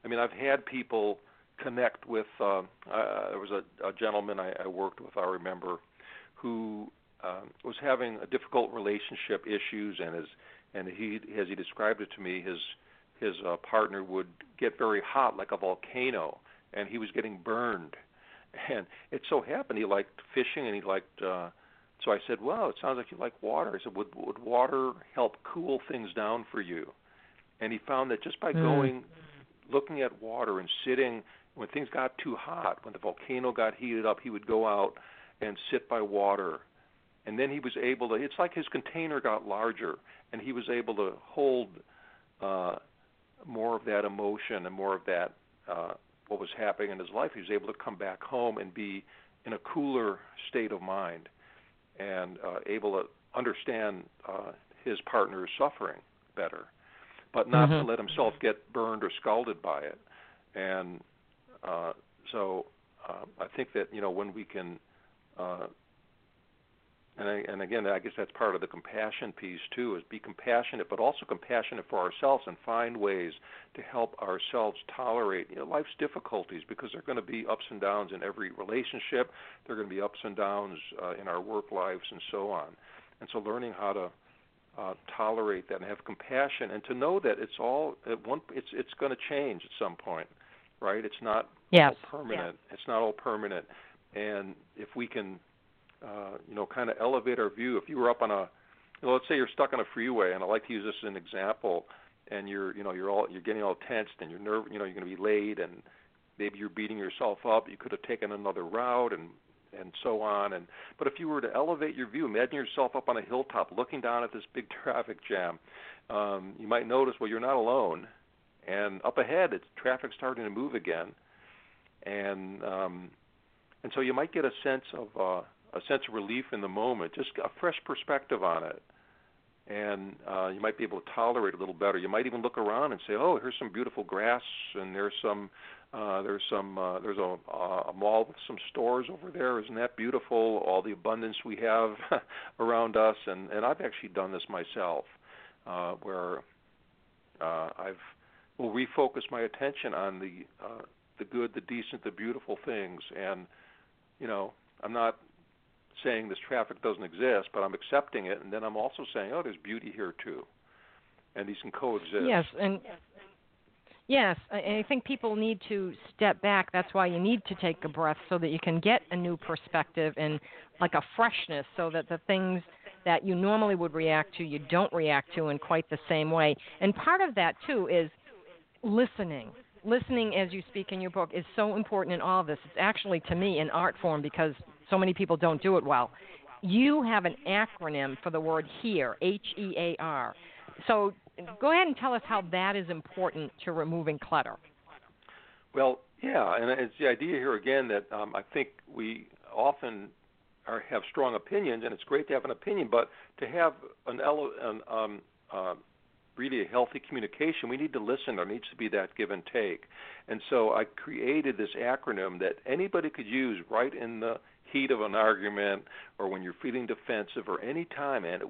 I mean, I've had people connect with, there was a gentleman I worked with, I remember, who was having a difficult relationship issues, and he, as he described it to me, his partner would get very hot like a volcano, and he was getting burned. And it so happened he liked fishing, and he liked, so I said, well, it sounds like you like water. I said, would water help cool things down for you? And he found that just by going, looking at water and sitting, when things got too hot, when the volcano got heated up, he would go out and sit by water. And then he was able to, it's like his container got larger, and he was able to hold more of that emotion and more of that, what was happening in his life. He was able to come back home and be in a cooler state of mind and able to understand his partner's suffering better, but not to let himself get burned or scalded by it. And so I think that, you know, when we can... And again, I guess that's part of the compassion piece, too, is be compassionate, but also compassionate for ourselves and find ways to help ourselves tolerate, you know, life's difficulties, because there are going to be ups and downs in every relationship. There are going to be ups and downs in our work lives and so on. And so learning how to tolerate that and have compassion and to know that it's all it's going to change at some point, right? It's not all permanent. Yes. It's not all permanent. And if we can... you know, kind of elevate our view. If you were up on a, you know, let's say you're stuck on a freeway, and I like to use this as an example. And you're getting all tensed, and you're nervous. You know, you're going to be late, and maybe you're beating yourself up. You could have taken another route, and so on. But if you were to elevate your view, imagine yourself up on a hilltop, looking down at this big traffic jam. You might notice, well, you're not alone. And up ahead, it's traffic starting to move again, and so you might get a sense of relief in the moment, just a fresh perspective on it. And you might be able to tolerate it a little better. You might even look around and say, oh, here's some beautiful grass, and there's a mall with some stores over there. Isn't that beautiful? All the abundance we have around us. And I've actually done this myself, where I will refocus my attention on the good, the decent, the beautiful things. And, you know, I'm not saying this traffic doesn't exist, but I'm accepting it, and then I'm also saying, oh, there's beauty here too, and these can coexist. Yes, and I think people need to step back. That's why you need to take a breath, so that you can get a new perspective and like a freshness, so that the things that you normally would react to, you don't react to in quite the same way. And part of that too is listening. Listening, as you speak in your book, is so important in all of this. It's actually, to me, an art form, because so many people don't do it well. You have an acronym for the word HEAR, H-E-A-R. So go ahead and tell us how that is important to removing clutter. Well, yeah, and it's the idea here again that I think we often have strong opinions, and it's great to have an opinion, but to have really a healthy communication, we need to listen. There needs to be that give and take. And so I created this acronym that anybody could use right in the heat of an argument or when you're feeling defensive or any time, and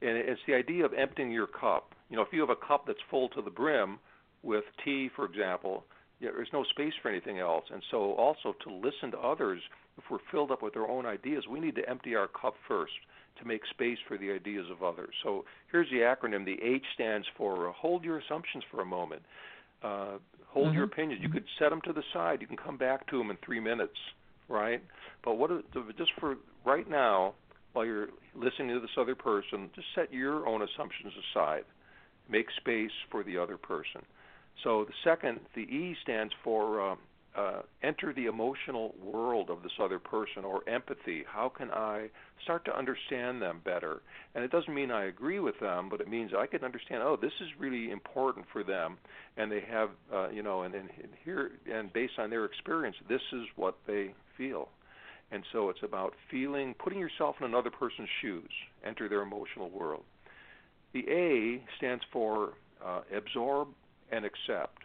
it's the idea of emptying your cup. You know, if you have a cup that's full to the brim with tea, for example, there's no space for anything else. And so also to listen to others, if we're filled up with their own ideas, we need to empty our cup first to make space for the ideas of others. So here's the acronym. The H stands for hold your assumptions for a moment. Hold your opinions. You could set them to the side. You can come back to them in 3 minutes, right? But just for right now, while you're listening to this other person, just set your own assumptions aside. Make space for the other person. So the second, the E stands for enter the emotional world of this other person, or empathy. How can I start to understand them better? And it doesn't mean I agree with them, but it means I can understand, oh, this is really important for them, and they have, and based on their experience, this is what they feel. And so it's about putting yourself in another person's shoes, enter their emotional world. The A stands for absorb and accept.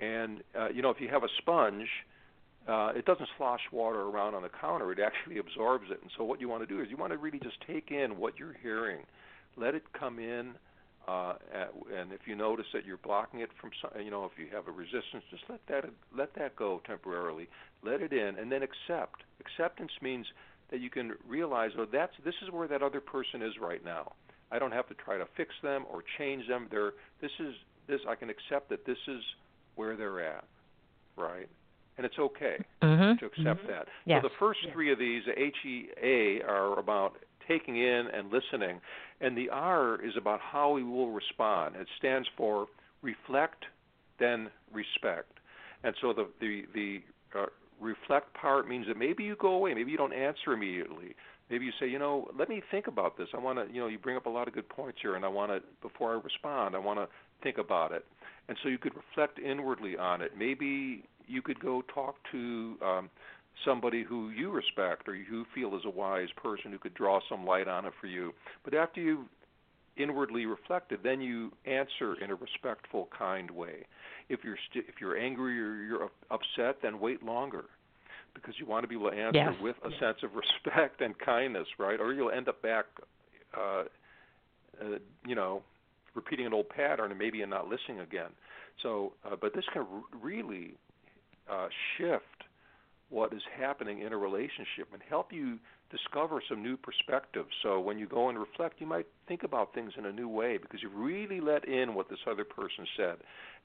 And, if you have a sponge, it doesn't slosh water around on the counter. It actually absorbs it. And so what you want to do is you want to really just take in what you're hearing. Let it come in. And if you notice that you're blocking it from, if you have a resistance, just let that go temporarily. Let it in, and then accept. Acceptance means that you can realize, this is where that other person is right now. I don't have to try to fix them or change them. I can accept that this is where they're at, right? And it's okay to accept that. Yes. So the first three of these, the HEA, are about taking in and listening. And the R is about how we will respond. It stands for reflect, then respect. And so the reflect part means that maybe you go away. Maybe you don't answer immediately. Maybe you say, let me think about this. I want to, you bring up a lot of good points here, and I want to, before I respond, I want to think about it. And so you could reflect inwardly on it. Maybe you could go talk to somebody who you respect or you feel is a wise person who could draw some light on it for you. But after you've inwardly reflected, then you answer in a respectful, kind way. If you're angry or you're upset, then wait longer, because you want to be able to answer with a sense of respect and kindness, right? Or you'll end up back, repeating an old pattern and maybe not listening again. So, but this can really shift what is happening in a relationship and help you discover some new perspectives. So when you go and reflect, you might think about things in a new way because you really let in what this other person said.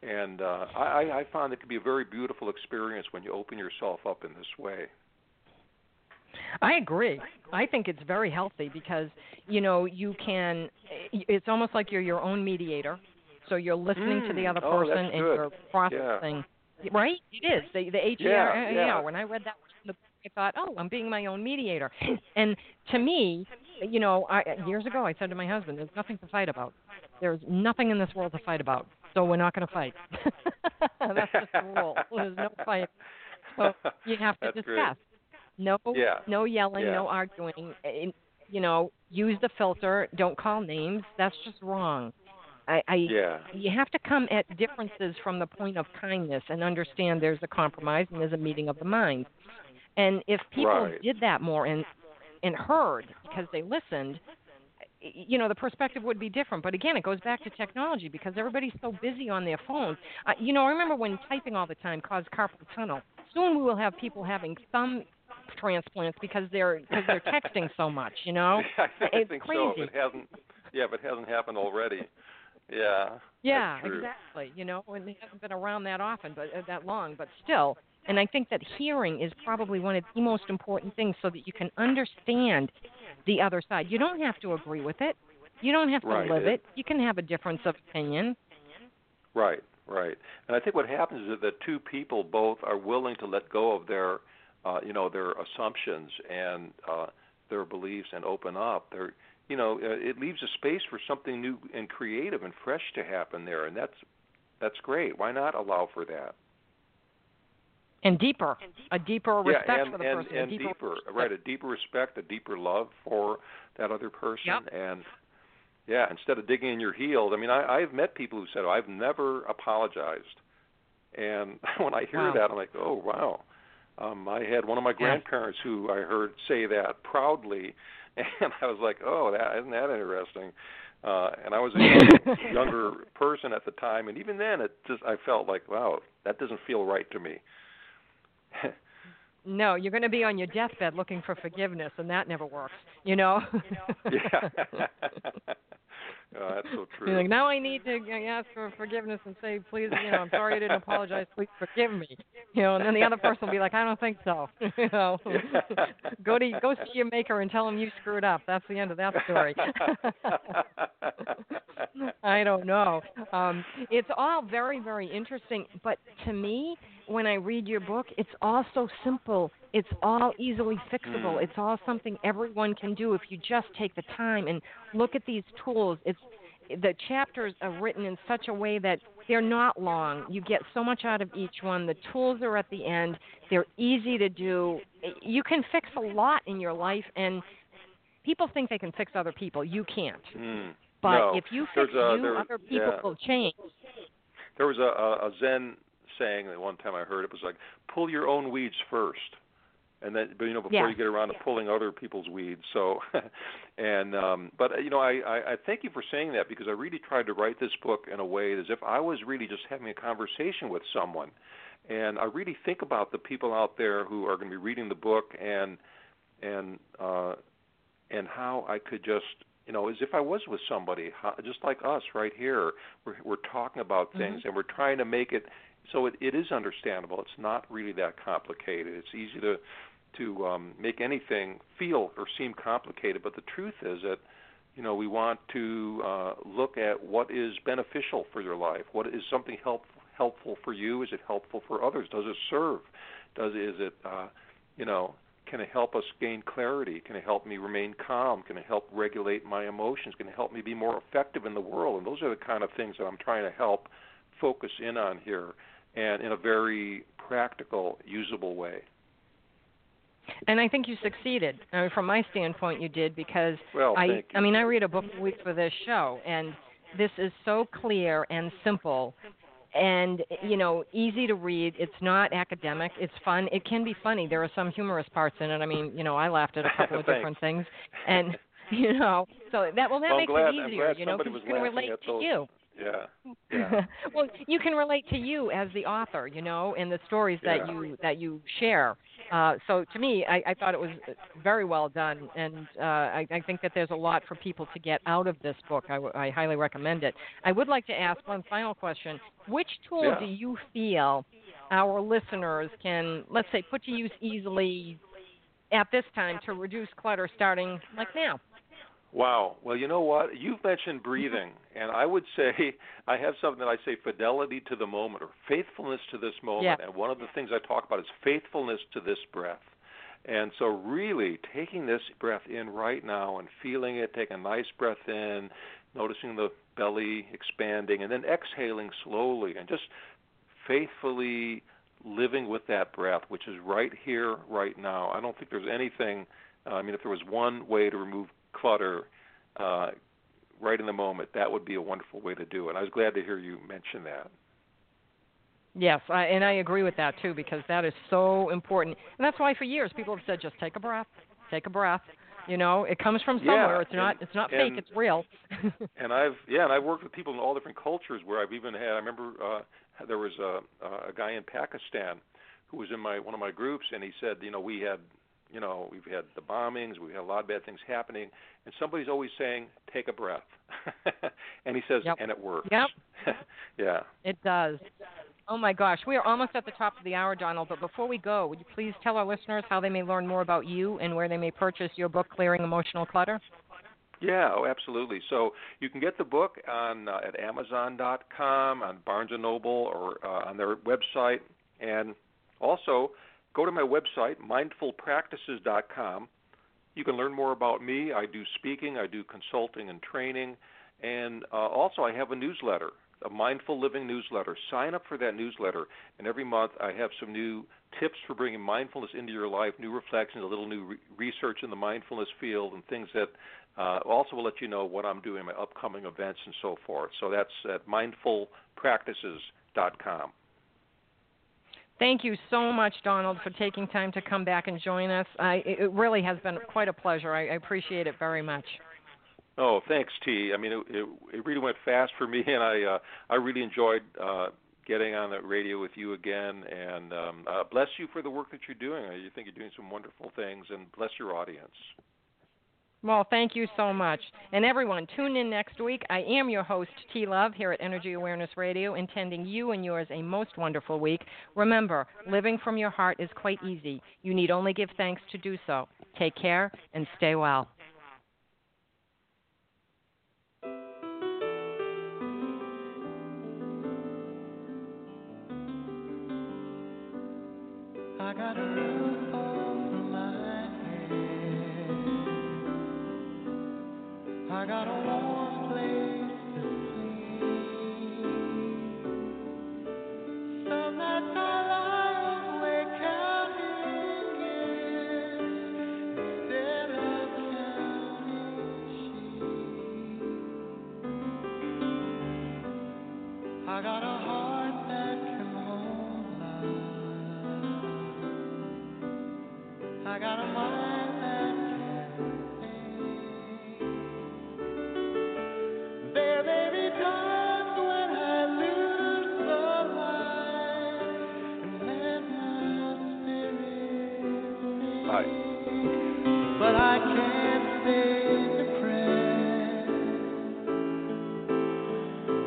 And I found it can be a very beautiful experience when you open yourself up in this way. I agree. I think it's very healthy because, it's almost like you're your own mediator. So you're listening to the other person and you're processing. Yeah. Right? It is. The H-E-R, when I read that in the book, I thought, I'm being my own mediator. And to me, years ago I said to my husband, there's nothing to fight about. There's nothing in this world to fight about, so we're not going to fight. That's just the rule. There's no fight. So you have to discuss. No yelling, no arguing. Use the filter. Don't call names. That's just wrong. You have to come at differences from the point of kindness and understand there's a compromise and there's a meeting of the minds. And if people did that more and heard because they listened, the perspective would be different. But again, it goes back to technology because everybody's so busy on their phones. I remember when typing all the time caused carpal tunnel. Soon we will have people having thumb transplants because they're texting so much. I think crazy. So. If it hasn't happened already. Yeah, exactly, and they haven't been around that often, but that long, but still. And I think that hearing is probably one of the most important things so that you can understand the other side. You don't have to agree with it. You don't have to live it. You can have a difference of opinion. Right. And I think what happens is that two people both are willing to let go of their, their assumptions and their beliefs and open up their. It leaves a space for something new and creative and fresh to happen there, and that's great. Why not allow for that? And deeper, a deeper respect for the person. And a deeper respect, a deeper love for that other person. Yep. And, instead of digging in your heels, I've met people who said, I've never apologized. And when I hear that, I'm like, oh, wow. I had one of my grandparents who I heard say that proudly. And I was like, isn't that interesting? And I was a younger person at the time, and even then, I felt like, wow, that doesn't feel right to me. No, you're going to be on your deathbed looking for forgiveness, and that never works, That's so true. You're like, now I need to ask for forgiveness and say, please, I'm sorry I didn't apologize. Please forgive me. And then the other person will be like, I don't think so. Go see your maker and tell him you screwed up. That's the end of that story. I don't know. It's all very, very interesting. But to me, when I read your book, it's all so simple. It's all easily fixable. It's all something everyone can do if you just take the time and look at these tools. The chapters are written in such a way that they're not long. You get so much out of each one. The tools are at the end. They're easy to do. You can fix a lot in your life, and people think they can fix other people. You can't. But if you fix you, other people will change. There was a Zen saying that one time I heard. It was like, pull your own weeds first. And then, but, you know, before you get around to pulling other people's weeds. So, and but you know, I thank you for saying that, because I really tried to write this book in a way as if I was really just having a conversation with someone, and I really think about the people out there who are going to be reading the book, and how I could just, you know, as if I was with somebody, how, just like us right here, we're talking about things and we're trying to make it so it is understandable. It's not really that complicated. It's easy to make anything feel or seem complicated, but the truth is that, you know, we want to look at what is beneficial for your life. What is something helpful for you? Is it helpful for others? Does it serve? Can it help us gain clarity? Can it help me remain calm? Can it help regulate my emotions? Can it help me be more effective in the world? And those are the kind of things that I'm trying to help focus in on here, and in a very practical, usable way. And I think you succeeded. I mean, from my standpoint, you did, because I mean, I read a book a week for this show, and this is so clear and simple and, you know, easy to read. It's not academic. It's fun. It can be funny. There are some humorous parts in it. I mean, you know, I laughed at a couple of different things. And, you know, so that, well, that makes it easier, you know, because you can relate to you. Yeah. Well, you can relate to you as the author, you know, and the stories that you share. So to me, I thought it was very well done, and I think that there's a lot for people to get out of this book. I highly recommend it. I would like to ask one final question. Which tool do you feel our listeners can, let's say, put to use easily at this time to reduce clutter starting like now? Wow. Well, you know what? You've mentioned breathing, and I would say I have something that I say fidelity to the moment, or faithfulness to this moment. Yeah. And one of the things I talk about is faithfulness to this breath. And so really taking this breath in right now and feeling it, taking a nice breath in, noticing the belly expanding, and then exhaling slowly and just faithfully living with that breath, which is right here, right now. I don't think there's anything, I mean, if there was one way to remove clutter right in the moment, that would be a wonderful way to do it. I was glad to hear you mention that. Yes, and I agree with that too, because that is so important. And that's why for years people have said, just take a breath. You know, it comes from somewhere. It's not fake, it's real. and I've worked with people in all different cultures where I've even had, I remember there was a guy in Pakistan who was in one of my groups, and he said, you know, we've had the bombings, we've had a lot of bad things happening, and somebody's always saying, take a breath. And he says, and it works. Yep. Yeah. It does. Oh, my gosh. We are almost at the top of the hour, Donald, but before we go, would you please tell our listeners how they may learn more about you and where they may purchase your book, Clearing Emotional Clutter? Yeah, absolutely. So you can get the book on at Amazon.com, on Barnes & Noble, or on their website, and also go to my website, mindfulpractices.com. You can learn more about me. I do speaking, I do consulting and training, and also I have a newsletter, a Mindful Living newsletter. Sign up for that newsletter, and every month I have some new tips for bringing mindfulness into your life, new reflections, a little new research in the mindfulness field, and things that also will let you know what I'm doing, my upcoming events, and so forth. So that's at mindfulpractices.com. Thank you so much, Donald, for taking time to come back and join us. It really has been quite a pleasure. I appreciate it very much. Oh, thanks, T. I mean, it really went fast for me, and I really enjoyed getting on the radio with you again. And bless you for the work that you're doing. I think you're doing some wonderful things, and bless your audience. Well, thank you so much. And everyone, tune in next week. I am your host, T. Love, here at Energy Awareness Radio, intending you and yours a most wonderful week. Remember, living from your heart is quite easy. You need only give thanks to do so. Take care and stay well. I got a roof over my head. I got a warm place to sleep. Some nights I lie awake counting years instead of counting sheep.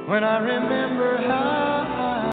When I remember how